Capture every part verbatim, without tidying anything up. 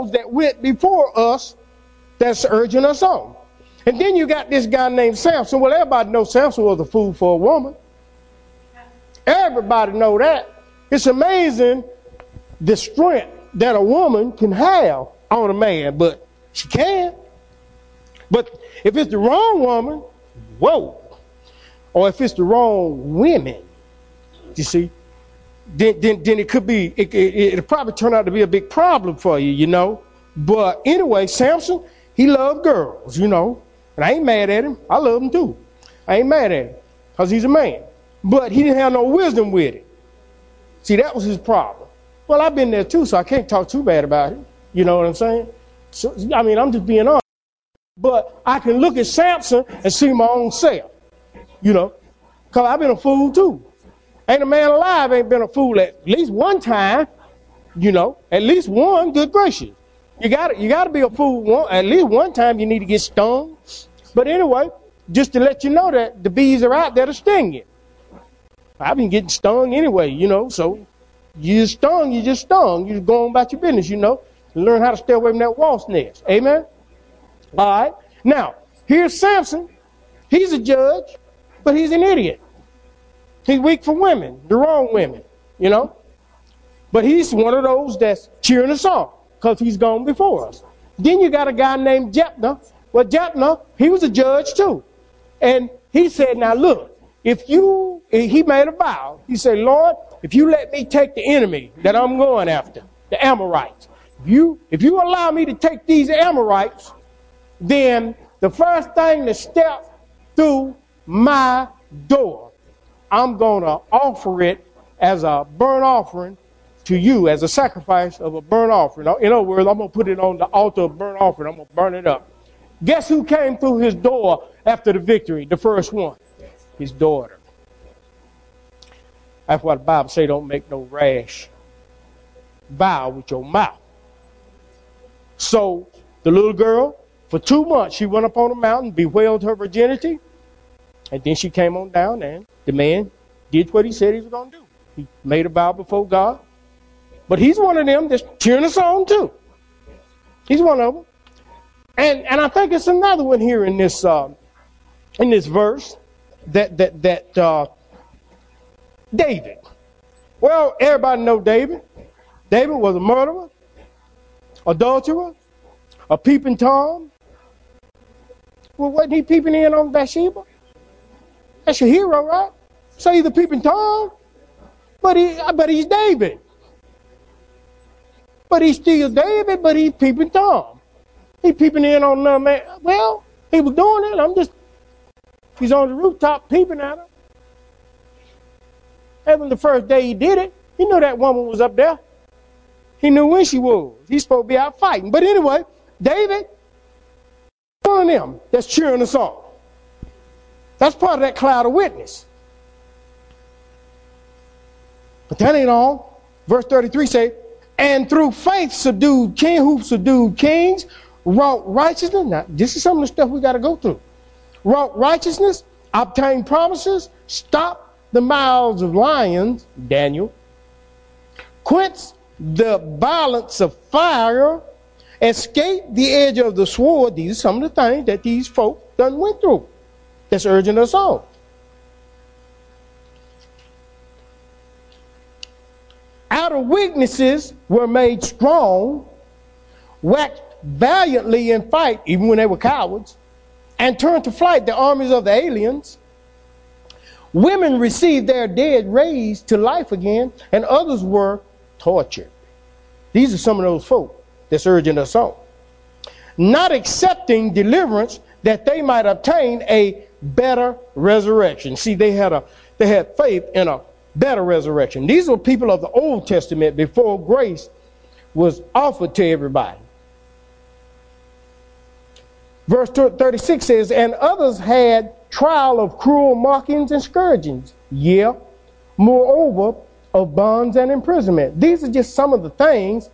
those that went before us that's urging us on. And then you got this guy named Samson. Well, everybody knows Samson was a fool for a woman. Everybody know that. It's amazing the strength that a woman can have on a man, but she can. But if it's the wrong woman, whoa. Or if it's the wrong women, you see, then then, then it could be, it, it, it'll probably turn out to be a big problem for you, you know. But anyway, Samson, he loved girls, you know. And I ain't mad at him. I love him too. I ain't mad at him because he's a man. But he didn't have no wisdom with it. See, that was his problem. Well, I've been there too, so I can't talk too bad about it. You know what I'm saying? So, I mean, I'm just being honest. But I can look at Samson and see my own self, you know, because I've been a fool too. Ain't a man alive ain't been a fool at least one time, you know, at least one, good gracious. You got you got to be a fool one, at least one time. You need to get stung. But anyway, just to let you know that the bees are out there to sting you. I've been getting stung anyway, you know, so you just stung, you just stung. You just go on about your business, you know. Learn how to stay away from that wasp nest. Amen? All right. Now, here's Samson. He's a judge, but he's an idiot. He's weak for women, the wrong women, you know. But he's one of those that's cheering us on because he's gone before us. Then you got a guy named Jephthah. Well, Jephthah, he was a judge too. And he said, now look, if you, he made a vow. He said, Lord, if you let me take the enemy that I'm going after, the Amorites, if you, if you allow me to take these Amorites, then the first thing to step through my door, I'm going to offer it as a burnt offering to you, as a sacrifice of a burnt offering. In other words, I'm going to put it on the altar of burnt offering. I'm going to burn it up. Guess who came through his door after the victory, the first one? His daughter. That's why the Bible say don't make no rash vow with your mouth. So the little girl, for two months, she went up on a mountain, bewailed her virginity, and then she came on down, and the man did what he said he was going to do. He made a vow before God. But he's one of them that's cheering us on, too. He's one of them. And and I think it's another one here in this uh, in this verse that that that uh, David. Well, everybody know David. David was a murderer, adulterer, a peeping Tom. Well, wasn't he peeping in on Bathsheba? That's your hero, right? So he's a peeping Tom, but he, but he's David. But he's still David, but he's peeping Tom. He peeping in on another man. Well, he was doing it. I'm just, he's on the rooftop peeping at her. That was the first day he did it. He knew that woman was up there. He knew when she was. He's supposed to be out fighting. But anyway, David, one of them that's cheering us on. That's part of that cloud of witness. But that ain't all. Verse thirty-three says, and through faith subdued king, who subdued kings, wrought righteousness. Now, this is some of the stuff we got to go through. Wrought righteousness, obtained promises, stopped the mouths of lions, Daniel, quenched the violence of fire, escaped the edge of the sword. These are some of the things that these folk done went through that's urging us on. Our weaknesses were made strong, waxed valiantly in fight, even when they were cowards, and turned to flight the armies of the aliens. Women received their dead raised to life again, and others were tortured. These are some of those folk that's urging us on. Not accepting deliverance that they might obtain a better resurrection. See, they had a they had faith in a better resurrection. These were people of the Old Testament before grace was offered to everybody. Verse thirty-six says, and others had trial of cruel mockings and scourgings. Yeah, moreover, of bonds and imprisonment. These are just some of the things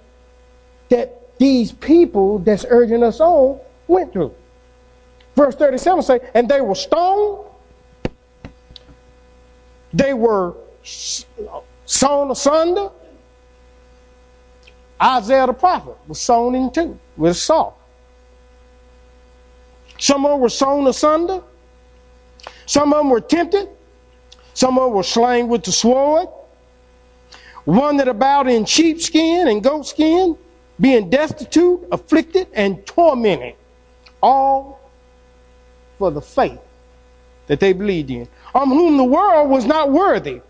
that these people that's urging us on went through. Verse thirty-seven says, and they were stoned, they were sawn asunder, Isaiah the prophet was sown in two with Saul. Some of them were sown asunder. Some of them were tempted. Some of them were slain with the sword. Wandered about in sheepskin and goatskin, being destitute, afflicted, and tormented. All for the faith that they believed in, on whom the world was not worthy.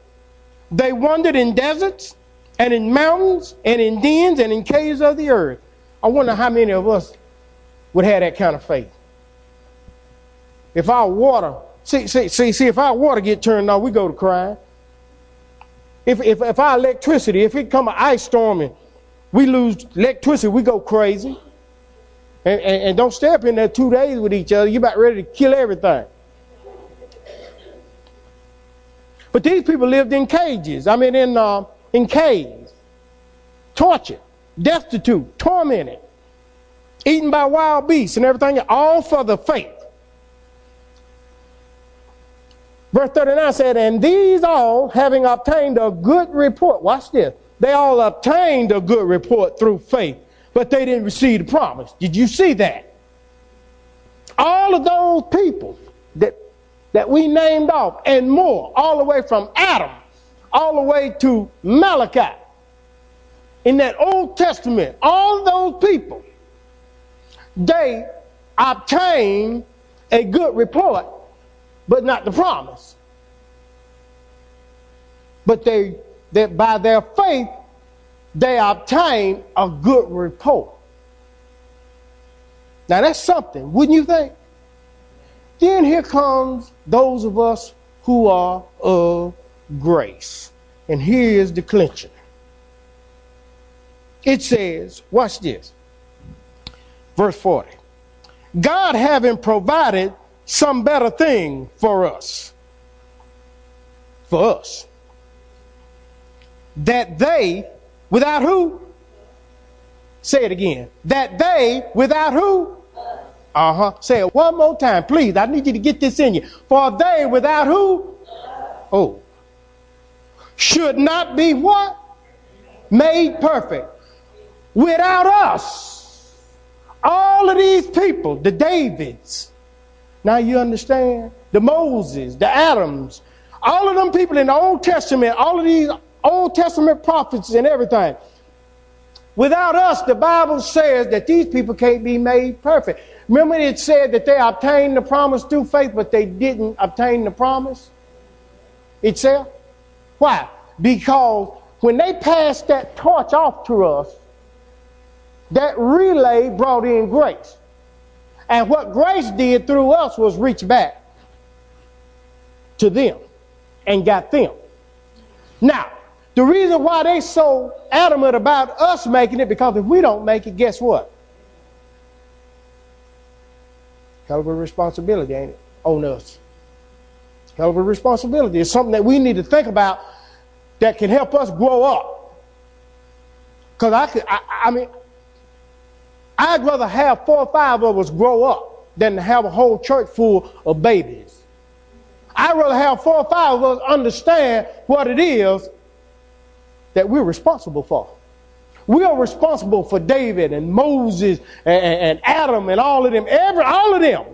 They wandered in deserts and in mountains and in dens and in caves of the earth. I wonder how many of us would have that kind of faith. If our water, see, see, see, see, if our water get turned off, we go to crying. If, if, if our electricity, if it come an ice storm and we lose electricity, we go crazy. And, and, and don't step in there two days with each other. You're about ready to kill everything. But these people lived in cages. I mean, in uh, in caves. Tortured, destitute, tormented, eaten by wild beasts and everything, all for the faith. Verse thirty-nine said, and these all, having obtained a good report, watch this, they all obtained a good report through faith, but they didn't receive the promise. Did you see that? All of those people that, that we named off and more, all the way from Adam, all the way to Malachi, in that Old Testament, all those people, they obtained a good report, but not the promise. But they, that by their faith, they obtained a good report. Now that's something, wouldn't you think? Then here comes those of us who are of grace. And here is the clincher. It says, watch this. Verse forty. God having provided some better thing for us, for us, that they, without who? Say it again. That they, without who? Uh-huh. Say it one more time, please. I need you to get this in you. For they, without who? Oh. Should not be what? Made perfect. Without us. All of these people, the Davids, now you understand? The Moses, the Adams, all of them people in the Old Testament, all of these Old Testament prophets and everything. Without us, the Bible says that these people can't be made perfect. Remember it said that they obtained the promise through faith, but they didn't obtain the promise itself? Why? Because when they passed that torch off to us, that relay brought in grace. And what grace did through us was reach back to them and got them. Now, the reason why they so adamant about us making it, because if we don't make it, guess what? Hell of a responsibility, ain't it? On us. Hell of a responsibility. It's something that we need to think about that can help us grow up. Because I could, I, I mean... I'd rather have four or five of us grow up than to have a whole church full of babies. I'd rather have four or five of us understand what it is that we're responsible for. We are responsible for David and Moses and, and Adam and all of them. Every, all of them.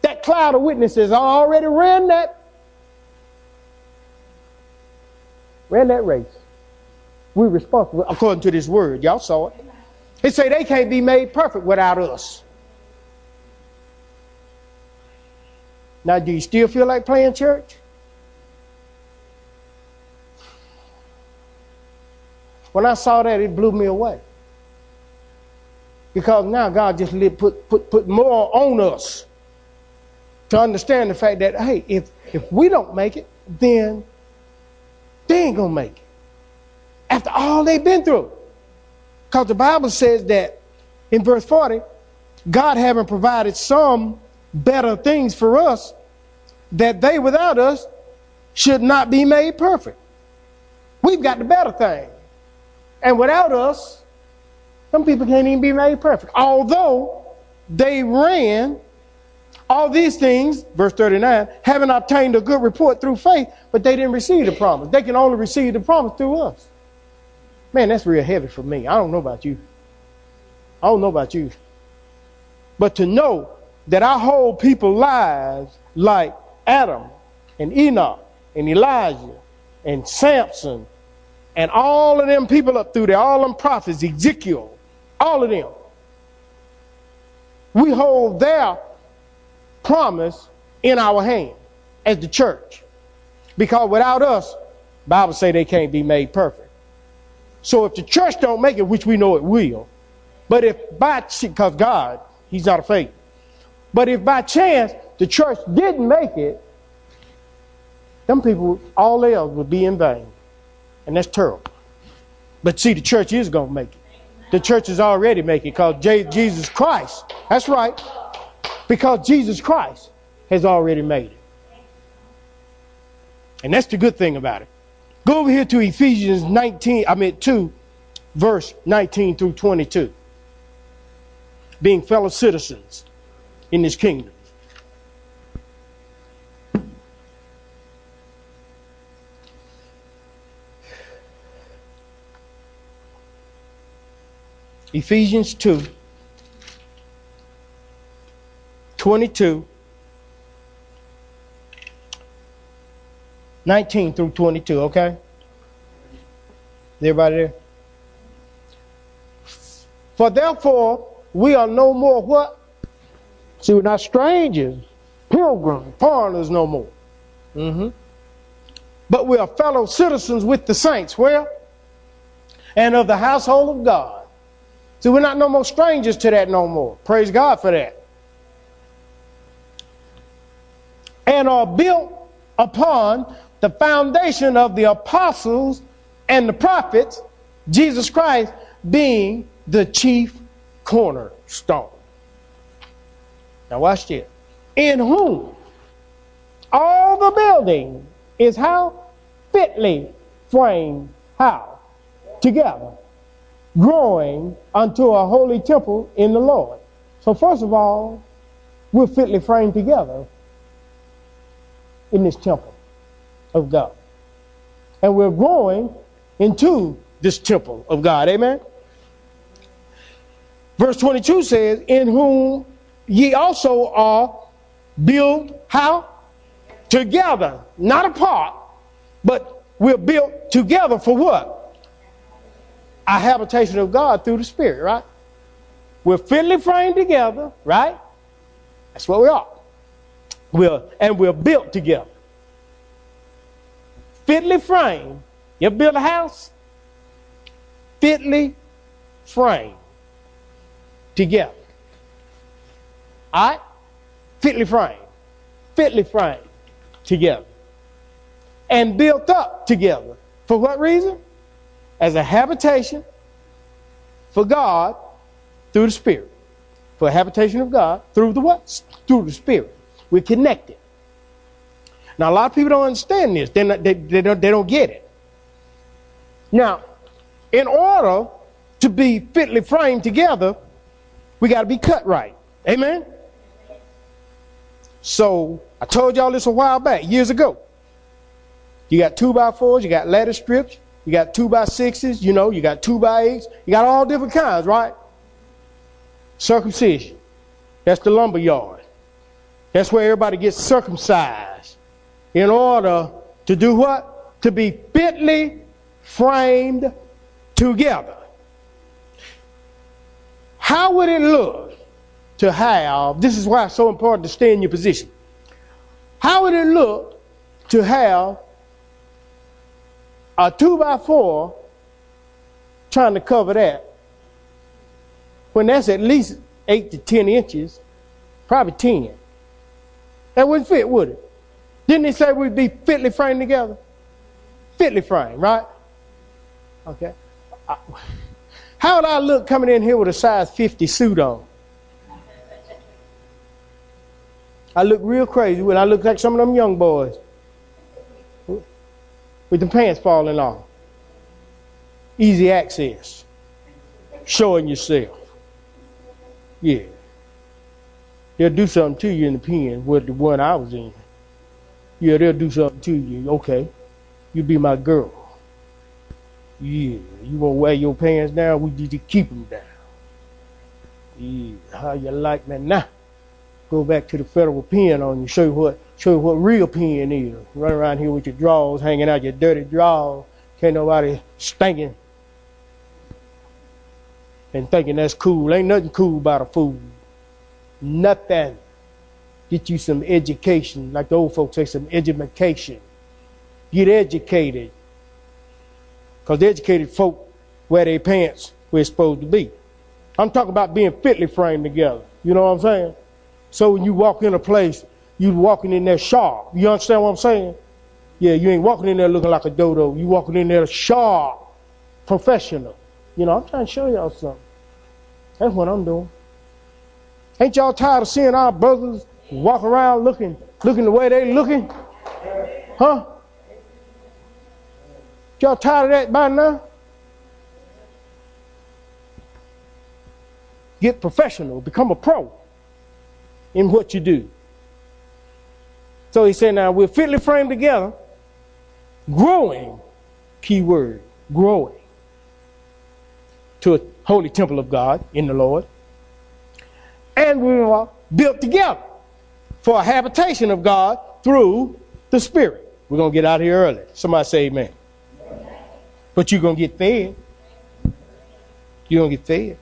That cloud of witnesses. I already ran that. Ran that race. We're responsible according to this word. Y'all saw it. They say they can't be made perfect without us. Now, do you still feel like playing church? When I saw that, it blew me away. Because now God just put, put, put more on us to understand the fact that, hey, if, if we don't make it, then they ain't going to make it. After all they've been through. Because the Bible says that in verse forty, God having provided some better things for us, that they without us should not be made perfect. We've got the better thing. And without us, some people can't even be made perfect. Although they ran all these things, verse thirty-nine, having obtained a good report through faith, but they didn't receive the promise. They can only receive the promise through us. Man, that's real heavy for me. I don't know about you. I don't know about you. But to know that I hold people's lives like Adam and Enoch and Elijah and Samson and all of them people up through there, all them prophets, Ezekiel, all of them. We hold their promise in our hand as the church. Because without us, the Bible says they can't be made perfect. So if the church don't make it, which we know it will, but if by chance, because God, he's not a failure, but if by chance the church didn't make it, them people, all else would be in vain. And that's terrible. But see, the church is going to make it. The church is already making it because J- Jesus Christ, that's right, because Jesus Christ has already made it. And that's the good thing about it. Go over here to Ephesians nineteen, I mean two, verse nineteen through twenty-two. Being fellow citizens in this kingdom. Ephesians two, twenty-two, nineteen through twenty-two, okay? Is everybody there? For therefore, we are no more what? See, we're not strangers, pilgrims, foreigners no more. Mm-hmm. But we are fellow citizens with the saints. Where? And of the household of God. See, we're not no more strangers to that no more. Praise God for that. And are built upon the foundation of the apostles and the prophets, Jesus Christ being the chief cornerstone. Now watch this. In whom all the building is how? Fitly framed. How? Together. Growing unto a holy temple in the Lord. So first of all, we're fitly framed together in this temple of God. And we're growing into this temple of God. Amen? Verse twenty-two says, in whom ye also are built, how? Together. Not apart, but we're built together for what? Our habitation of God through the Spirit, right? We're fitly framed together, right? That's what we are. We're, and we're built together. Fitly framed. You ever build a house? Fitly framed together. All right? Fitly framed. Fitly framed together. And built up together. For what reason? As a habitation for God through the Spirit. For a habitation of God through the what? Through the Spirit. We're connected. Now, a lot of people don't understand this. They're not, they, they, don't, they don't get it. Now, in order to be fitly framed together, we got to be cut right. Amen? So, I told y'all this a while back, years ago. You got two by fours, you got ladder strips, you got two by sixes, you know, you got two by eights. You got all different kinds, right? Circumcision. That's the lumber yard. That's where everybody gets circumcised in order to do what? To be fitly framed together. How would it look to have, this is why it's so important to stay in your position. How would it look to have a two by four trying to cover that when that's at least eight to ten inches, probably ten. That wouldn't fit, would it? Didn't they say we'd be fitly framed together? Fitly framed, right? Okay. How would I look coming in here with a size fifty suit on? I look real crazy when I look like some of them young boys. With the pants falling off. Easy access. Showing yourself. Yeah. They'll do something to you in the pen. With the one I was in. Yeah, they'll do something to you. Okay. You be my girl. Yeah. You won't wear your pants down. We need to keep them down. you, how you like me now? Go back to the federal pen on you. Show you what, show you what real pen is. Run around here with your drawers hanging out, your dirty drawers. Can't nobody stinking and thinking that's cool. Ain't nothing cool about a fool. Nothing. Get you some education, like the old folks say, some edumacation. Get educated, because the educated folk wear their pants where it's supposed to be. I'm talking about being fitly framed together. You know what I'm saying? So when you walk in a place, you walking in there sharp. You understand what I'm saying? Yeah, you ain't walking in there looking like a dodo. You walking in there sharp, professional. You know, I'm trying to show y'all something. That's what I'm doing. Ain't y'all tired of seeing our brothers walk around looking, looking the way they looking? Huh? Y'all tired of that by now? Get professional. Become a pro in what you do. So he said, now we're fitly framed together. Growing, key word, growing. To a holy temple of God in the Lord. And we are built together for a habitation of God through the Spirit. We're going to get out of here early. Somebody say amen. But you're going to get fed. You're going to get fed.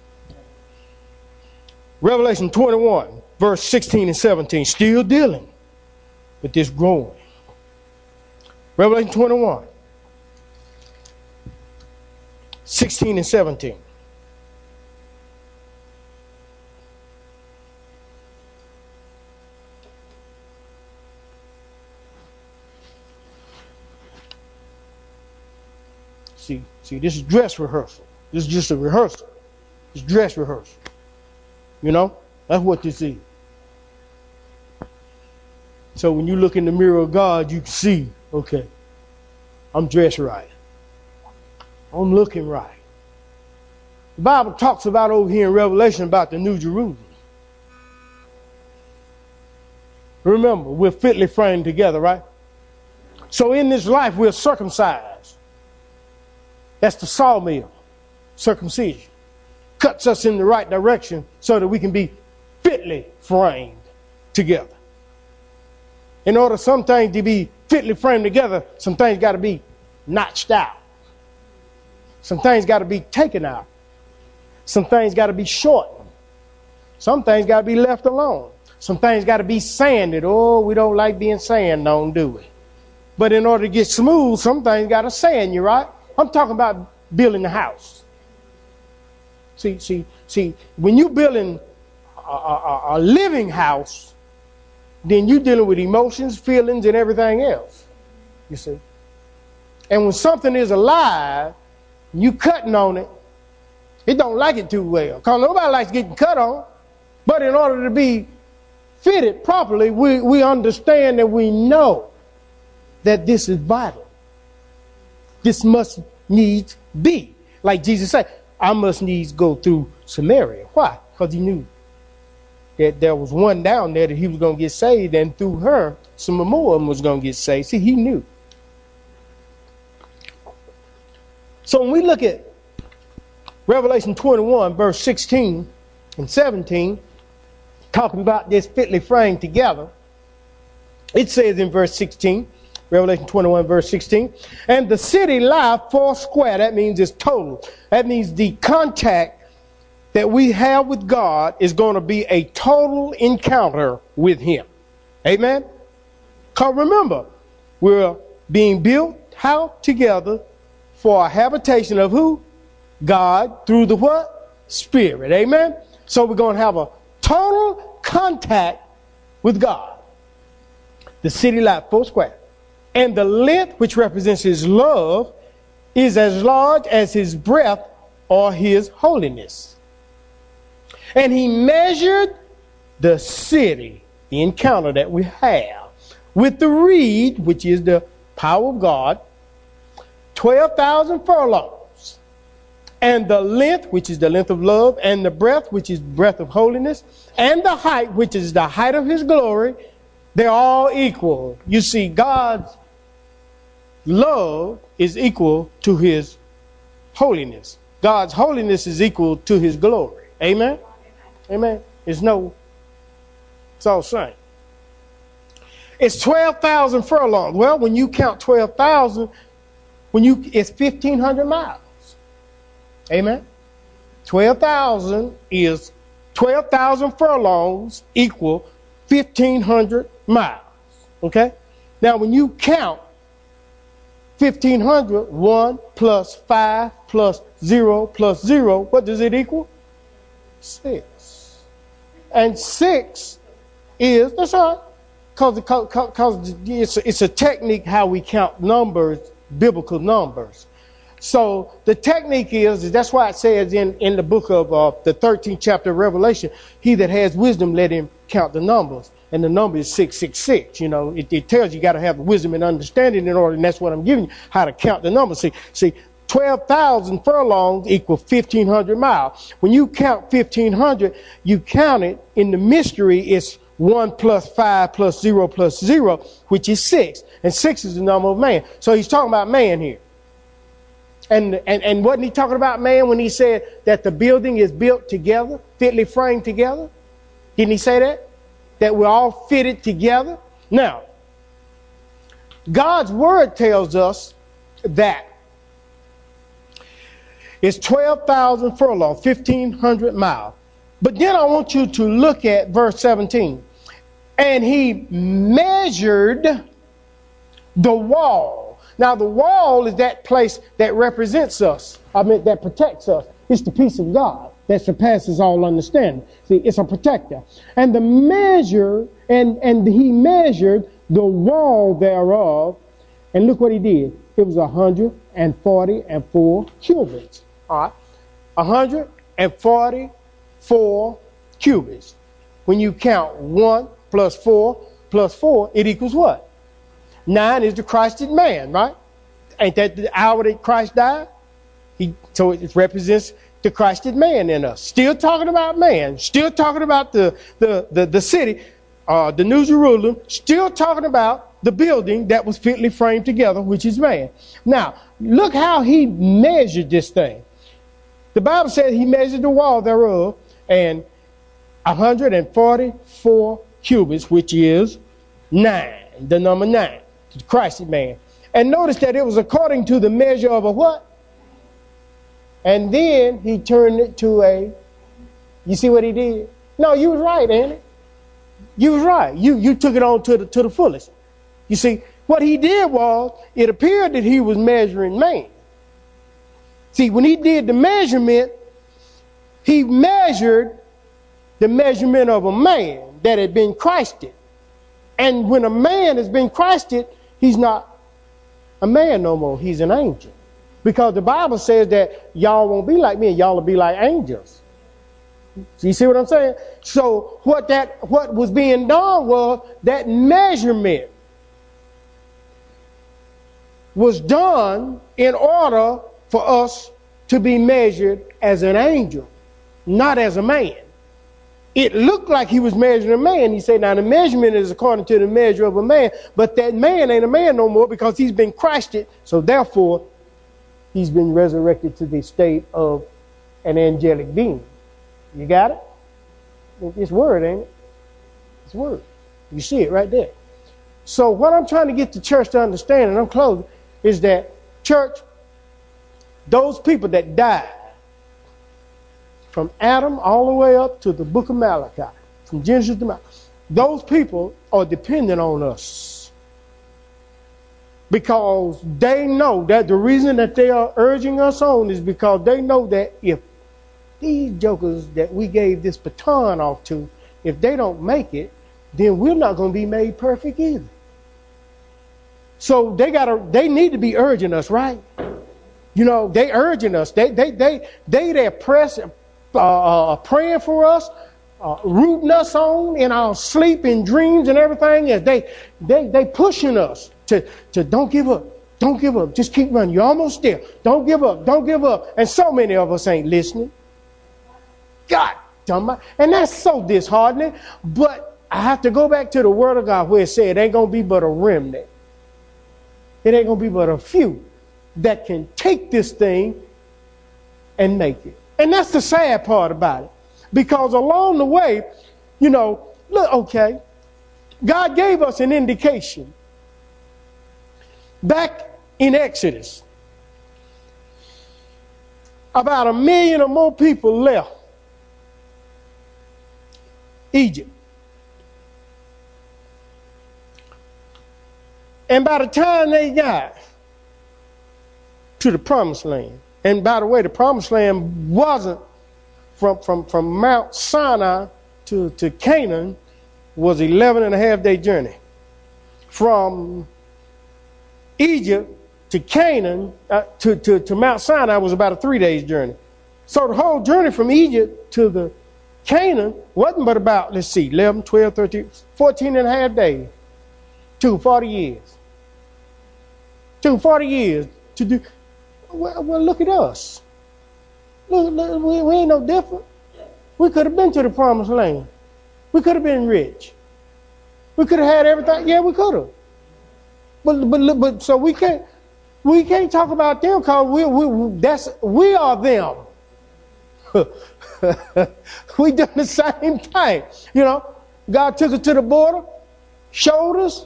Revelation twenty-one, verse sixteen and seventeen. Still dealing with this growing. Revelation twenty-one, sixteen and seventeen. See, see, this is dress rehearsal. This is just a rehearsal. It's dress rehearsal. You know, that's what this is. So when you look in the mirror of God, you can see, okay, I'm dressed right. I'm looking right. The Bible talks about over here in Revelation about the New Jerusalem. Remember, we're fitly framed together, right? So in this life, we're circumcised. That's the sawmill, circumcision. Cuts us in the right direction so that we can be fitly framed together. In order for some things to be fitly framed together, some things got to be notched out. Some things got to be taken out. Some things got to be shortened. Some things got to be left alone. Some things got to be sanded. Oh, we don't like being sanded on, do we? But in order to get smooth, some things got to sand you, right? I'm talking about building the house. See, see, see, when you're building a, a, a living house, then you're dealing with emotions, feelings, and everything else, you see. And when something is alive, you cutting on it, it don't like it too well, because nobody likes getting cut on. But in order to be fitted properly, we, we understand and we know that this is vital. This must needs be. Like Jesus said, I must needs go through Samaria. Why? Because he knew that there was one down there that he was going to get saved, and through her, some more of them was going to get saved. See, he knew. So when we look at Revelation twenty-one, verse sixteen and seventeen, talking about this fitly framed together, it says in verse sixteen, Revelation twenty-one, verse sixteen. And the city lie four square. That means it's total. That means the contact that we have with God is going to be a total encounter with him. Amen? Because remember, we're being built how? Together for a habitation of who? God through the what? Spirit. Amen? So we're going to have a total contact with God. The city lie four square. And the length, which represents his love, is as large as his breadth or his holiness. And he measured the city, the encounter that we have, with the reed, which is the power of God, twelve thousand furlongs. And the length, which is the length of love, and the breadth, which is the breadth of holiness, and the height, which is the height of his glory, they're all equal. You see, God's love is equal to his holiness. God's holiness is equal to his glory. Amen? Amen. It's no, it's all the same. It's twelve thousand furlongs. Well, when you count twelve thousand, when you, it's fifteen hundred miles. Amen. twelve thousand is twelve thousand furlongs equal fifteen hundred miles. Okay? Now, when you count fifteen hundred, one plus five plus zero plus zero, what does it equal? Six. And six is, that's right, because it's, it's a technique how we count numbers, biblical numbers. So the technique is, is that's why it says in, in the book of uh, the thirteenth chapter of Revelation, he that has wisdom, let him count the numbers. And the number is six six six. You know, it, it tells you, you got to have wisdom and understanding in order. And that's what I'm giving you, how to count the numbers. See, see twelve thousand furlongs equal fifteen hundred miles. When you count fifteen hundred, you count it in the mystery. It's one plus five plus zero plus zero, which is six. And six is the number of man. So he's talking about man here. And, and and wasn't he talking about man when he said that the building is built together, fitly framed together? Didn't he say that? That we're all fitted together? Now, God's word tells us that it's twelve thousand furlongs, fifteen hundred miles. But then I want you to look at verse seventeen. And he measured the wall. Now, the wall is that place that represents us. I mean, that protects us. It's the peace of God that surpasses all understanding. See, it's a protector. And the measure, and, and he measured the wall thereof. And look what he did. It was one hundred forty-four cubits. All right. one hundred forty-four cubits. When you count one plus four plus four, it equals what? Nine is the Christed man, right? Ain't that the hour that Christ died? He, so it represents the Christed man in us. Still talking about man. Still talking about the, the, the, the city, uh, the New Jerusalem. Still talking about the building that was fitly framed together, which is man. Now, look how he measured this thing. The Bible says he measured the wall thereof and one hundred forty-four cubits, which is nine, the number nine. The Christed man. And notice that it was according to the measure of a what? And then he turned it to a, you see what he did? No, you was right, Annie. You was right. You you took it on to the to the fullest. You see, what he did was, it appeared that he was measuring man. See, when he did the measurement, he measured the measurement of a man that had been Christed. And when a man has been Christed, he's not a man no more. He's an angel. Because the Bible says that y'all won't be like me and y'all will be like angels. So you see what I'm saying? So what that what was being done was that measurement was done in order for us to be measured as an angel, not as a man. It looked like he was measuring a man. He said, now the measurement is according to the measure of a man, but that man ain't a man no more because he's been Christed. So therefore, he's been resurrected to the state of an angelic being. You got it? It's word, ain't it? It's word. You see it right there. So what I'm trying to get the church to understand, and I'm closing, is that church, those people that died, from Adam all the way up to the book of Malachi, from Genesis to Malachi, those people are dependent on us because they know that the reason that they are urging us on is because they know that if these jokers that we gave this baton off to, if they don't make it, then we're not going to be made perfect either. So they gotta, they need to be urging us, right? You know, they urging us. They, they, they, they, they're pressing. Uh, uh, praying for us, uh, rooting us on in our sleep and dreams and everything else. They, they, they pushing us to, to don't give up, don't give up, just keep running. You're almost there. Don't give up, don't give up. And so many of us ain't listening. God, and that's so disheartening. But I have to go back to the Word of God where it said it ain't gonna be but a remnant. It ain't gonna be but a few that can take this thing and make it. And that's the sad part about it. Because along the way, you know, look, okay, God gave us an indication. Back in Exodus, about a million or more people left Egypt. And by the time they got to the promised land, and by the way, the promised land wasn't from, from, from Mount Sinai to, to Canaan, was eleven and a half day journey. From Egypt to Canaan, uh, to, to, to Mount Sinai was about a three days journey. So the whole journey from Egypt to the Canaan wasn't but about, let's see, eleven, twelve, thirteen, fourteen and a half days to forty years. To forty years to do, well, well look at us. Look, look we, we ain't no different. We could have been to the promised land. We could have been rich. We could have had everything. Yeah, we could have. But, but, but so we can't, we can't talk about them because we, we, that's, we are them. We done the same thing. You know, God took us to the border, showed us.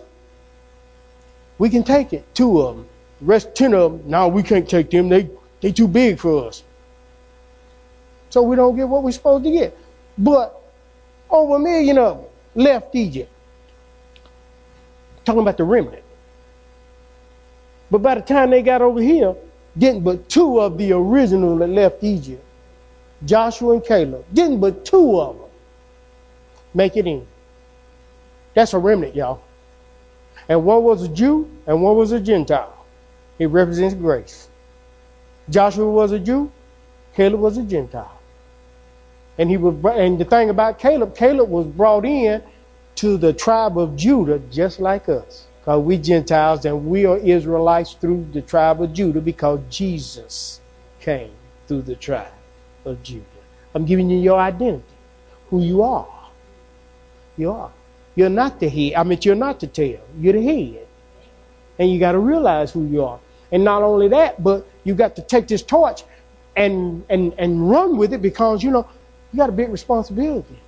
We can take it. Two of them. The rest ten of them, no, we can't take them. They, they too big for us. So we don't get what we're supposed to get. But over a million of them left Egypt. Talking about the remnant. But by the time they got over here, didn't but two of the original that left Egypt, Joshua and Caleb, didn't but two of them make it in. That's a remnant, y'all. And one was a Jew and one was a Gentile. It represents grace. Joshua was a Jew, Caleb was a Gentile. And he was, and the thing about Caleb, Caleb was brought in to the tribe of Judah just like us. Because we Gentiles and we are Israelites through the tribe of Judah because Jesus came through the tribe of Judah. I'm giving you your identity, who you are. You are. You're not the head. I mean, you're not the tail. You're the head. And you got to realize who you are. And not only that, but you got to take this torch and, and, and run with it because, you know, you got a big responsibility.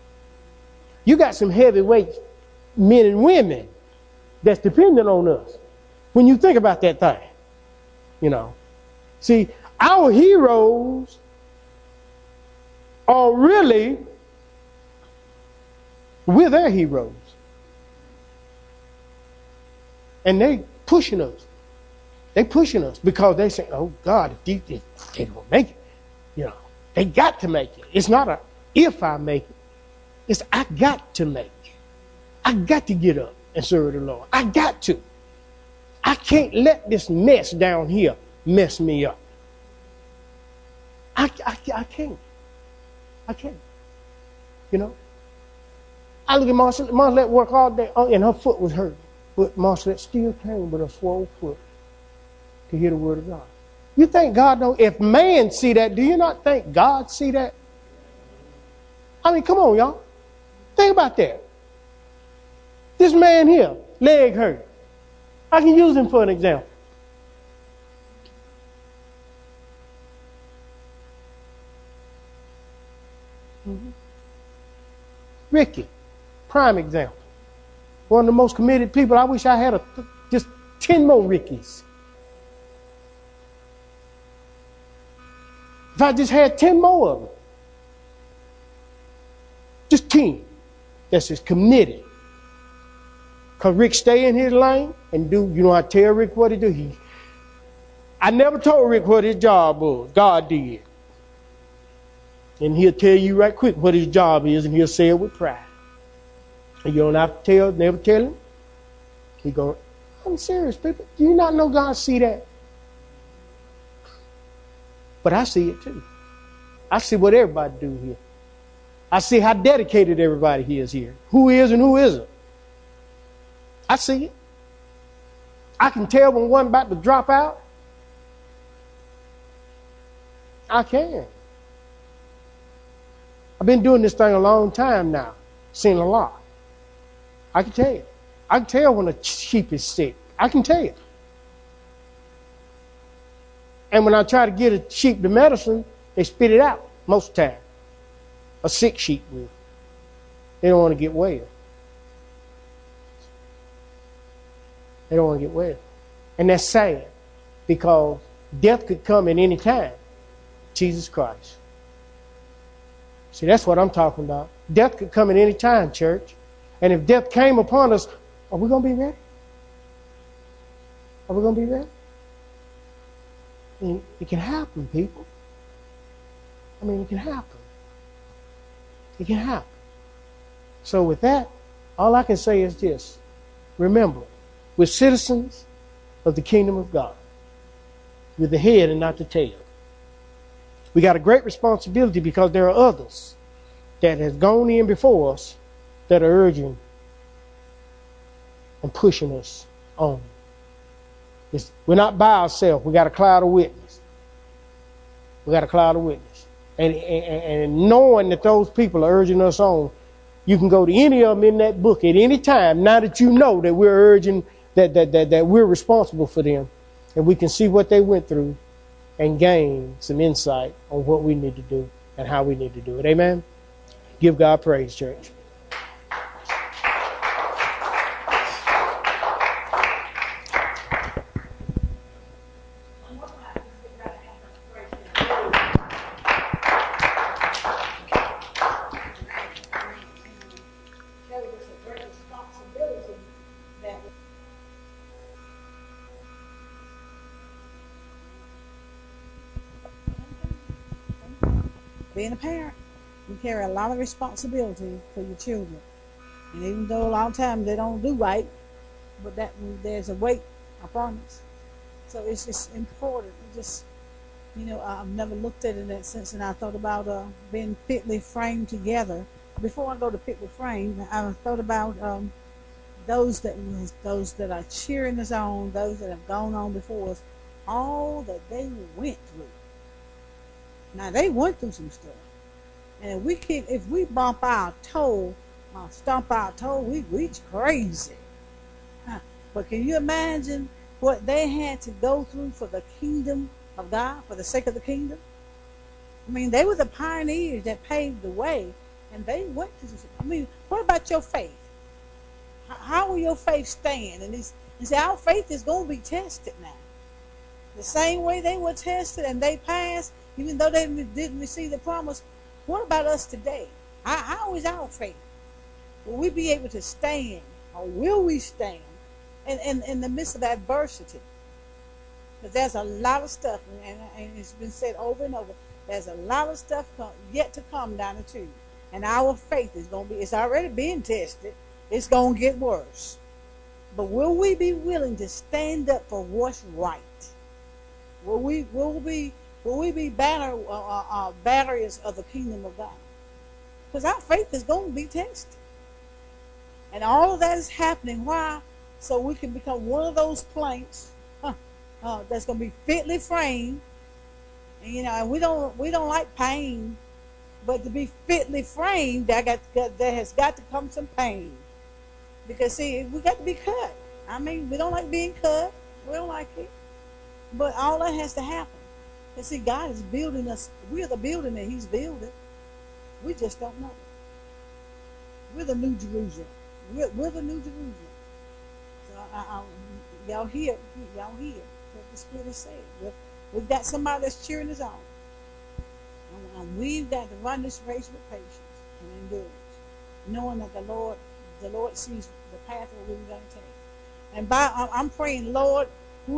You got some heavyweight men and women that's dependent on us. When you think about that thing, you know, see, our heroes are really, we're their heroes. And they pushing us. They pushing us because they say, oh God, if they, they, they don't make it, you know, they got to make it. It's not a, if I make it, it's I got to make it. I got to get up and serve the Lord. I got to. I can't let this mess down here mess me up. I, I, I can't. I can't. You know? I look at Marcelette. Marcelette worked all day and her foot was hurt. But Marcelette still came with a swole foot to hear the word of God. You think God don't? If man see that, do you not think God see that? I mean, come on, y'all. Think about that. This man here, leg hurt. I can use him for an example. Mm-hmm. Ricky, prime example. One of the most committed people. I wish I had a, just ten more Rickies. If I just had ten more of them. Just ten. That's just committed. Because Rick stay in his lane and do, you know, I tell Rick what to do. He, I never told Rick what his job was. God did. And he'll tell you right quick what his job is, and he'll say it with pride. And you don't have to tell, never tell him. He go, I'm serious, people. Do you not know God see that? But I see it too. I see what everybody do here. I see how dedicated everybody is here. Who is and who isn't. I see it. I can tell when one about to drop out. I can. I've been doing this thing a long time now. Seen a lot. I can tell you. I can tell when a sheep is sick. I can tell you. And when I try to get a sheep the medicine, they spit it out most of the time. a sick sheep with. They don't want to get well. They don't want to get well. And that's sad, because death could come at any time. Jesus Christ. See, that's what I'm talking about. Death could come at any time, church. And if death came upon us, are we going to be ready? Are we going to be ready? I mean, it can happen, people. I mean, it can happen. It can happen. So with that, all I can say is this. Remember, we're citizens of the kingdom of God. We're the head and not the tail. We got a great responsibility, because there are others that have gone in before us that are urging and pushing us on. It's, we're not by ourselves. We got a cloud of witness. We got a cloud of witness. And, and, and knowing that those people are urging us on, you can go to any of them in that book at any time, now that you know that we're urging, that, that, that, that we're responsible for them, and we can see what they went through and gain some insight on what we need to do and how we need to do it. Amen? Give God praise, church. Being a parent, you carry a lot of responsibility for your children. And even though a lot of times they don't do right, but that there's a weight, I promise. So it's just important. It just, you know, I've never looked at it in that sense. And I thought about uh, being fitly framed together. Before I go to fitly framed, I thought about um, those that those that are cheering us on, those that have gone on before us, all that they went through. Now, they went through some stuff. And if we keep, if we bump our toe, or stomp our toe, we reach crazy. Huh. But can you imagine what they had to go through for the kingdom of God, for the sake of the kingdom? I mean, they were the pioneers that paved the way, and they went through some stuff. I mean, what about your faith? How will your faith stand? And it's, it's our faith is going to be tested now. The same way they were tested and they passed, even though they didn't receive the promise. What about us today? How is our faith? Will we be able to stand, or will we stand in, in, in the midst of adversity? Because there's a lot of stuff, and, and it's been said over and over, there's a lot of stuff come, yet to come down the tube. And our faith is going to be, it's already being tested, it's going to get worse. But will we be willing to stand up for what's right? Will we, will we, will we be batter, uh, uh, barriers of the kingdom of God? Because our faith is going to be tested. And all of that is happening. Why? So we can become one of those planks huh, uh, that's going to be fitly framed. And, you know, and we don't we don't like pain, but to be fitly framed, that got there has got to come some pain. Because, see, we got to be cut. I mean, we don't like being cut. We don't like it. But all that has to happen. And see, God is building us. We're the building that he's building. We just don't know. We're the new Jerusalem. We're, we're the new Jerusalem. So I, I, y'all hear. Y'all hear what the Spirit is saying. We're, we've got somebody that's cheering us on. And, and we've got to run this race with patience and endurance, knowing that the Lord, the Lord sees the path that we're going to take. And by, I'm praying, Lord,